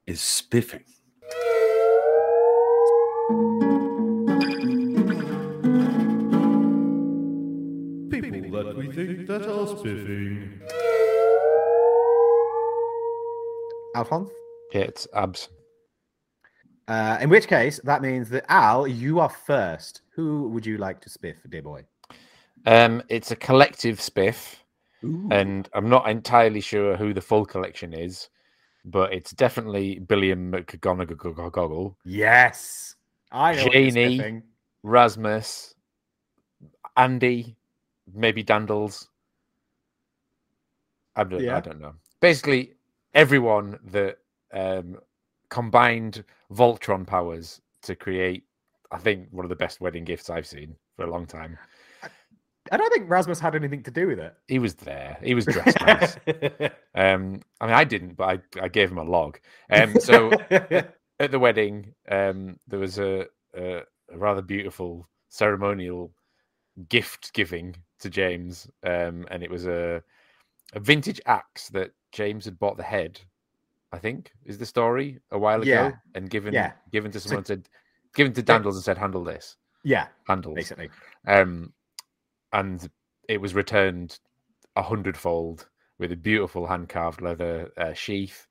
is spiffing. People that we think that are spiffing. Alphonse? Yeah, it's abs. In which case, that means that, Al, you are first. Who would you like to spiff, dear boy? It's a collective spiff. Ooh. And I'm not entirely sure who the full collection is, but it's definitely Billiam McGonagall. Yes. I know. Janie, Rasmus, Andy, maybe Dandles. I don't know. Basically, everyone that combined Voltron powers to create, I think, one of the best wedding gifts I've seen for a long time. I don't think Rasmus had anything to do with it. He was there. He was dressed nice. I mean, I didn't, but I gave him a log. So at the wedding, there was a rather beautiful ceremonial gift giving to James, and it was a vintage axe that James had bought the head, I think, is the story, a while ago, and given to someone, given to Dandles and said, handle this. yeah, handles basically. And it was returned 100-fold with a beautiful hand-carved leather sheath,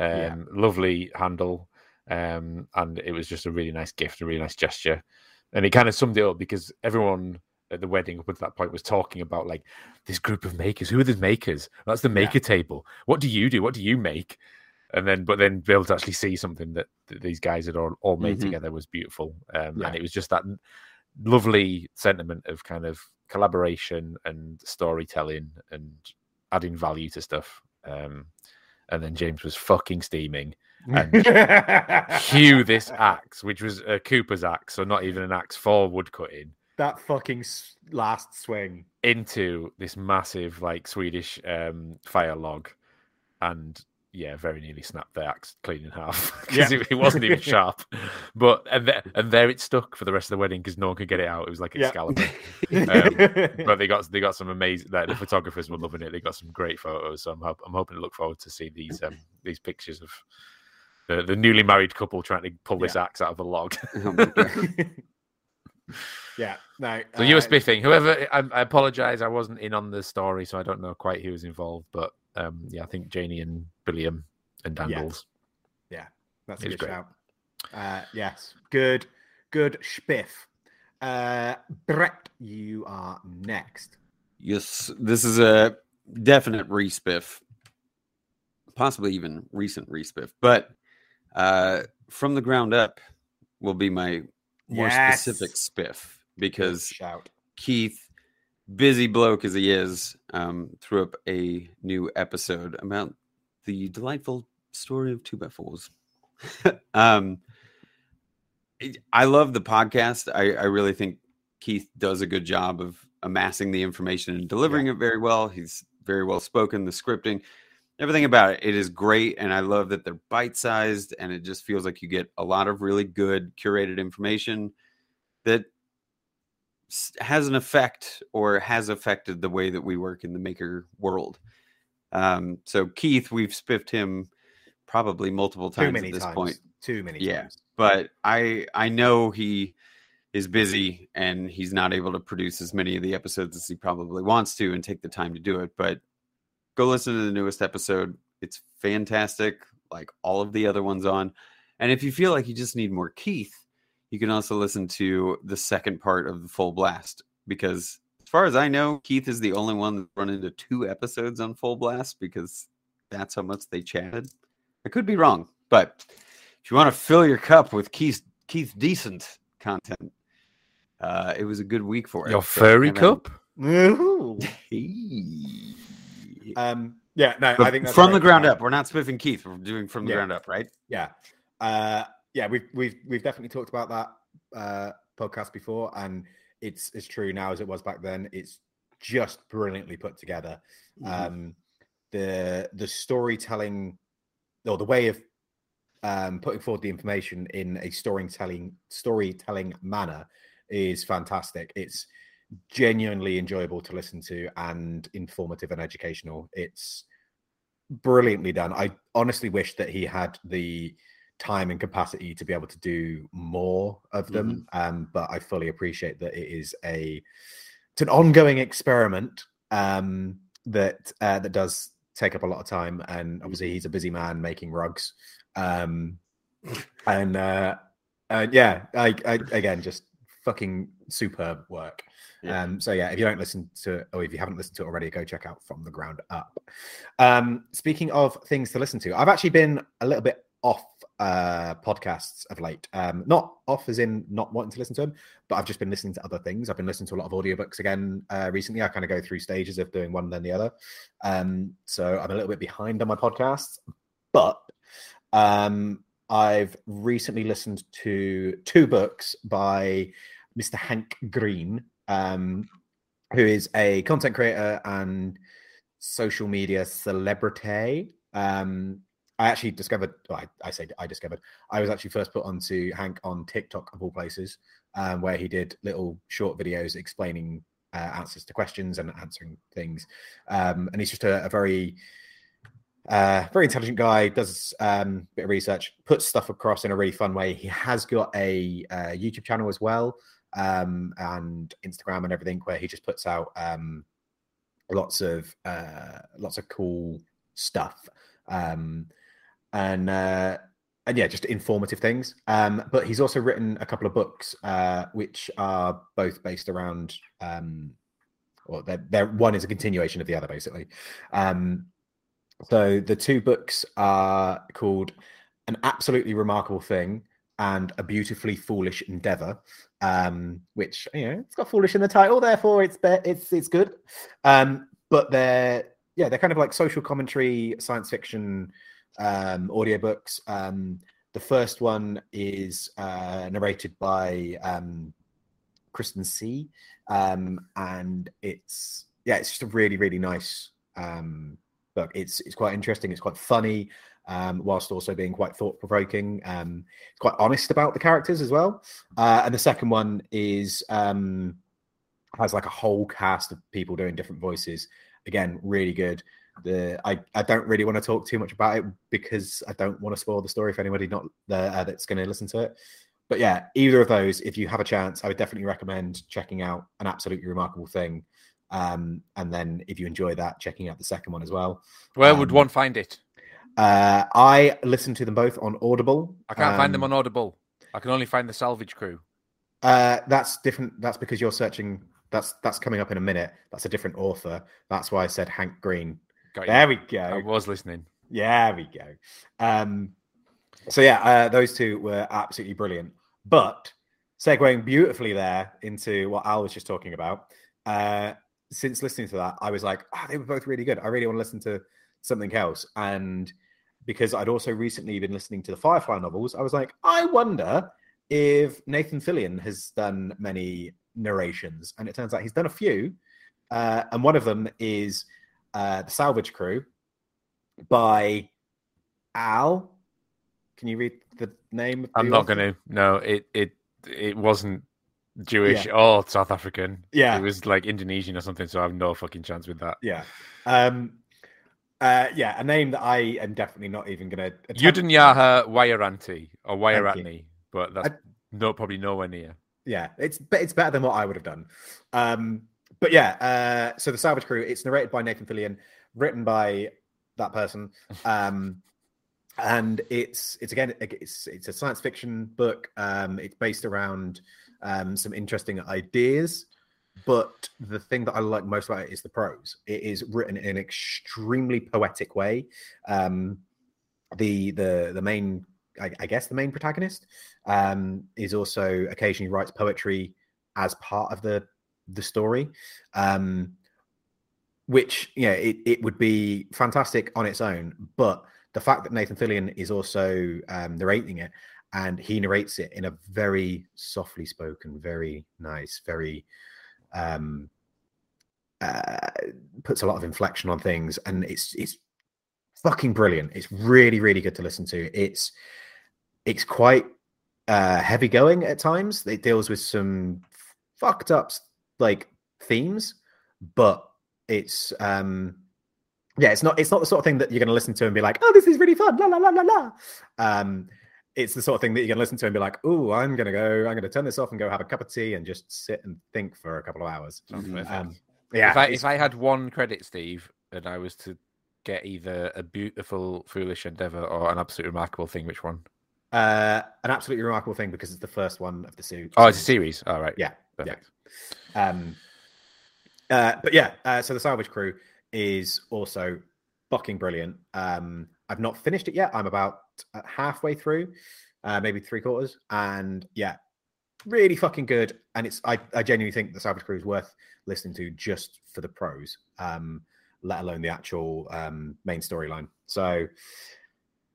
lovely handle, and it was just a really nice gift, a really nice gesture. And it kind of summed it up, because everyone at the wedding up at that point was talking about, like, this group of makers. Who are the makers? That's the maker table. What do you do? What do you make? And then, but then be able to actually see something that, these guys had all made together was beautiful. And it was just that lovely sentiment of kind of collaboration and storytelling and adding value to stuff. And then James was fucking steaming. And hew this axe, which was a Cooper's axe, so not even an axe for woodcutting. That fucking last swing into this massive, like, Swedish fire log, and very nearly snapped the axe clean in half, because it wasn't even sharp. But and there it stuck for the rest of the wedding, because no one could get it out. It was like Excalibur. But they got some amazing. Like, the photographers were loving it. They got some great photos. So I'm hoping to look forward to see these pictures of the newly married couple trying to pull this axe out of a log. No. So you were spiffing. Whoever, I apologise. I wasn't in on the story, so I don't know quite who was involved. But I think Janie and William and Dandles. Yeah, that's a good shout. Yes, good spiff. Brett, you are next. Yes, this is a definite respiff, possibly even recent respiff, but. From the ground up will be my more specific spiff, because Keith, busy bloke as he is, threw up a new episode about the delightful story of 2x4s. I love the podcast. I really think Keith does a good job of amassing the information and delivering it very well. He's very well spoken, the scripting. Everything about it is great, and I love that they're bite-sized, and it just feels like you get a lot of really good curated information that has an effect or has affected the way that we work in the maker world. So Keith, we've spiffed him probably multiple times at this point. Too many times. Yeah, but I know he is busy, and he's not able to produce as many of the episodes as he probably wants to and take the time to do it, but go listen to the newest episode. It's fantastic, like all of the other ones on. And if you feel like you just need more Keith, you can also listen to the second part of the Full Blast, because as far as I know, Keith is the only one that's run into 2 episodes on Full Blast, because that's how much they chatted. I could be wrong, but if you want to fill your cup with Keith decent content, it was a good week for it. Your furry cup? Hey. I think that's from the ground up. We're not spiffing Keith. We're doing from the ground up, right? Yeah, We've definitely talked about that podcast before, and it's as true now as it was back then. It's just brilliantly put together. The storytelling, or the way of putting forward the information in a storytelling manner, is fantastic. It's genuinely enjoyable to listen to, and informative and educational. It's brilliantly done. I honestly wish that he had the time and capacity to be able to do more of them, but I fully appreciate that it is an ongoing experiment that does take up a lot of time, and obviously he's a busy man making rugs, I again, just fucking superb work. If you don't listen to, or if you haven't listened to it already, go check out From the Ground Up. Speaking of things to listen to, I've actually been a little bit off podcasts of late. Not off as in not wanting to listen to them, but I've just been listening to other things. I've been listening to a lot of audiobooks again recently. I kind of go through stages of doing one then the other. So I'm a little bit behind on my podcasts, but I've recently listened to 2 books by Mr. Hank Green, who is a content creator and social media celebrity. I was actually first put onto Hank on TikTok of all places, where he did little short videos explaining answers to questions and answering things. And he's just a very intelligent guy, does a bit of research, puts stuff across in a really fun way. He has got a YouTube channel as well. and Instagram and everything, where he just puts out lots of cool stuff, and yeah, just informative things. But he's also written a couple of books, which are both based around, well, they're one is a continuation of the other, basically. So the two books are called An Absolutely Remarkable Thing and A Beautifully Foolish Endeavor, which, you know, it's got foolish in the title, therefore it's good. But they're kind of like social commentary, science fiction, audiobooks. The first one is narrated by Kristen C, and it's just a really, really nice book. It's quite interesting. It's quite funny, whilst also being quite thought-provoking. It's quite honest about the characters as well. And the second one is has like a whole cast of people doing different voices. Again, really good. I don't really want to talk too much about it because I don't want to spoil the story for anybody that's going to listen to it. But yeah, either of those, if you have a chance, I would definitely recommend checking out An Absolutely Remarkable Thing. And then if you enjoy that, checking out the second one as well. Where would one find it? I listen to them both on Audible. I can't find them on Audible. I can only find The Salvage Crew. That's different. That's because you're searching. That's coming up in a minute. That's a different author. That's why I said Hank Green. There we go. I was listening. Yeah, we go. So yeah, those two were absolutely brilliant. But segueing beautifully there into what Al was just talking about, since listening to that, I was like, oh, they were both really good. I really want to listen to something else. And because I'd also recently been listening to the Firefly novels, I was like, I wonder if Nathan Fillion has done many narrations. And it turns out he's done a few. And one of them is The Salvage Crew by Al. Can you read the name of the I'm not going to. No, it wasn't Jewish or South African. Yeah. It was like Indonesian or something, so I have no fucking chance with that. Yeah. A name that I am definitely not even going to... Yudinyaha Wayaranti or Wayaratni, but that's probably nowhere near. Yeah, it's better than what I would have done. But yeah, so The Salvage Crew, it's narrated by Nathan Fillion, written by that person. And it's again a science fiction book. It's based around some interesting ideas, but the thing that I like most about it is the prose. It is written in an extremely poetic way. The main, I guess, the main protagonist is also occasionally writes poetry as part of the story, which, yeah, it would be fantastic on its own, but the fact that Nathan Fillion is also narrating it, and he narrates it in a very softly spoken, very nice, very puts a lot of inflection on things, and it's fucking brilliant. It's really, really good to listen to. It's quite heavy going at times. It deals with some fucked up like themes, but it's it's not the sort of thing that you're going to listen to and be like, oh, this is really fun, la la la la la. It's the sort of thing that you're going to listen to and be like, oh, I'm going to turn this off and go have a cup of tea and just sit and think for a couple of hours. Yeah. If I had one credit, Steve, and I was to get either A Beautiful Foolish Endeavor or An Absolutely Remarkable Thing, which one? An Absolutely Remarkable Thing, because it's the first one of the series. Oh, it's a series. All right. Yeah. Perfect. Yeah. But yeah, so The Salvage Crew is also fucking brilliant. I've not finished it yet. I'm about halfway through, maybe three quarters, and yeah, really fucking good. And it's I genuinely think The Salvage Crew is worth listening to just for the prose, let alone the actual main storyline. So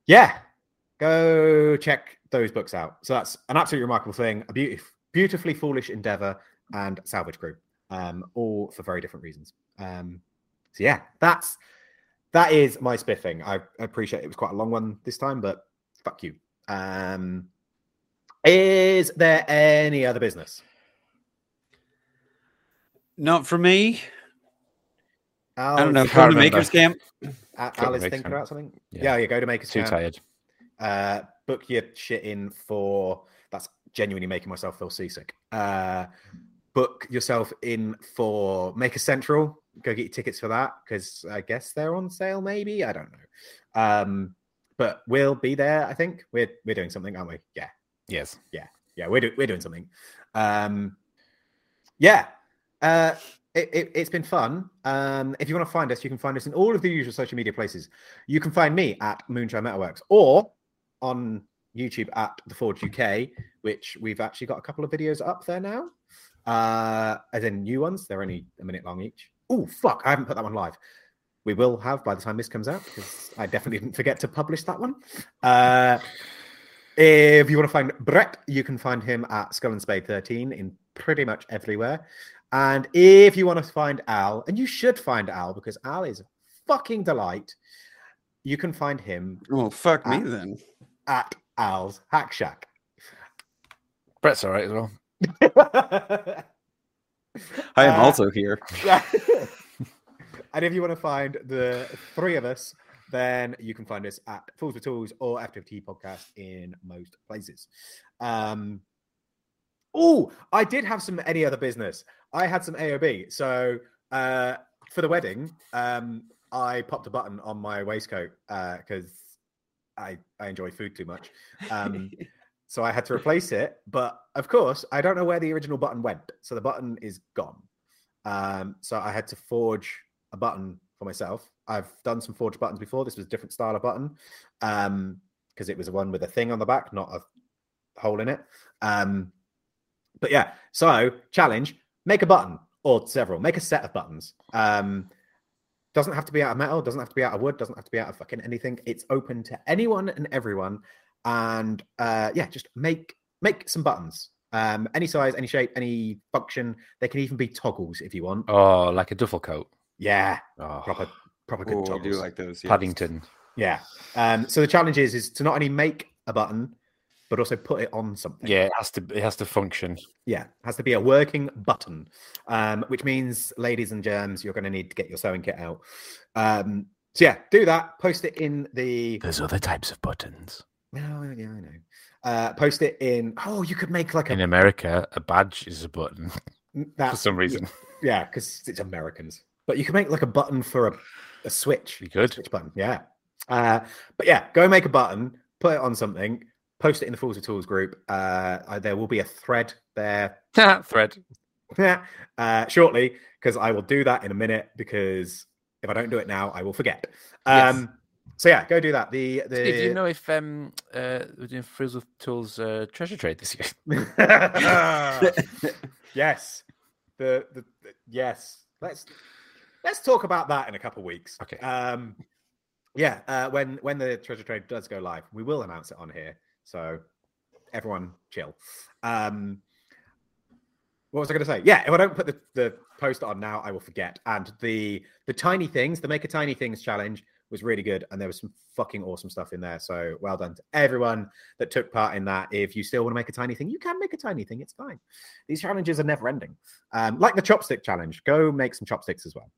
yeah, go check those books out. So that's An Absolutely Remarkable Thing, A Beautifully Foolish Endeavor, and Salvage Crew, all for very different reasons. So yeah, that is my spiffing. I appreciate it was quite a long one this time, but fuck you. Is there any other business? Not for me. I don't know. Go to Makers Camp. Al is thinking about something. Yeah, go to Makers Camp. Too tired. Book your shit in for that's genuinely making myself feel seasick. Book yourself in for Maker Central. Go get your tickets for that, because I guess they're on sale, maybe. I don't know. But we'll be there, I think. We're doing something, aren't we? Yeah. Yes. Yeah. Yeah, we're doing something. Yeah. It's been fun. If you want to find us, you can find us in all of the usual social media places. You can find me at Moonshine Metalworks or on YouTube at The Forge UK, which we've actually got a couple of videos up there now. As in new ones. They're only a minute long each. Oh, fuck. I haven't put that one live. We will have by the time this comes out, because I definitely didn't forget to publish that one. If you want to find Brett, you can find him at Skull and Spade 13 in pretty much everywhere. And if you want to find Al, and you should find Al, because Al is a fucking delight, you can find him. Well, fuck me then. At Al's Hack Shack. Brett's all right as well. I am also here. Yeah. And if you want to find the three of us, then you can find us at Fools for Tools or FFT Podcast in most places. I did have some any other business. I had some AOB. So for the wedding, I popped a button on my waistcoat because I enjoy food too much. So I had to replace it. But of course, I don't know where the original button went. So the button is gone. So I had to forge a button for myself. I've done some forged buttons before. This was a different style of button because it was one with a thing on the back, not a hole in it. But yeah, so challenge, make a button or several, make a set of buttons. Doesn't have to be out of metal, doesn't have to be out of wood, doesn't have to be out of fucking anything. It's open to anyone and everyone. And just make some buttons. Any size, any shape, any function. They can even be toggles if you want. Oh, like a duffel coat. Yeah. Oh. Proper good toggles. I do like those. Yes. Paddington. Yeah. So the challenge is to not only make a button, but also put it on something. Yeah, it has to function. Yeah, it has to be a working button, which means, ladies and germs, you're going to need to get your sewing kit out. So yeah, do that. Post it in the... There's other types of buttons. Oh, yeah, I know. Post it in... Oh, you could make like a... In America, a badge is a button for some reason. Yeah, because it's Americans. But you could make like a button for a switch. You could. A switch button, yeah. But yeah, go make a button, put it on something... Post it in the Fools of Tools group. There will be a thread there. Thread. Shortly, because I will do that in a minute, because if I don't do it now, I will forget. Yes. So yeah, go do that. Steve, do you know if we're doing Fools of Tools treasure trade this year? Yes. Yes. Let's talk about that in a couple of weeks. Okay. When the treasure trade does go live, we will announce it on here. So everyone chill. What was I going to say? Yeah, if I don't put the post on now, I will forget. And the tiny things, the Make a Tiny Things challenge was really good. And there was some fucking awesome stuff in there. So well done to everyone that took part in that. If you still want to make a tiny thing, you can make a tiny thing. It's fine. These challenges are never ending. Like the chopstick challenge. Go make some chopsticks as well.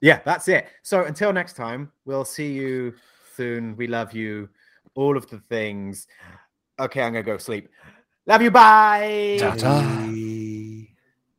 Yeah, that's it. So until next time, we'll see you soon. We love you. All of the things. Okay, I'm going to go sleep. Love you. Bye. Ta-ta.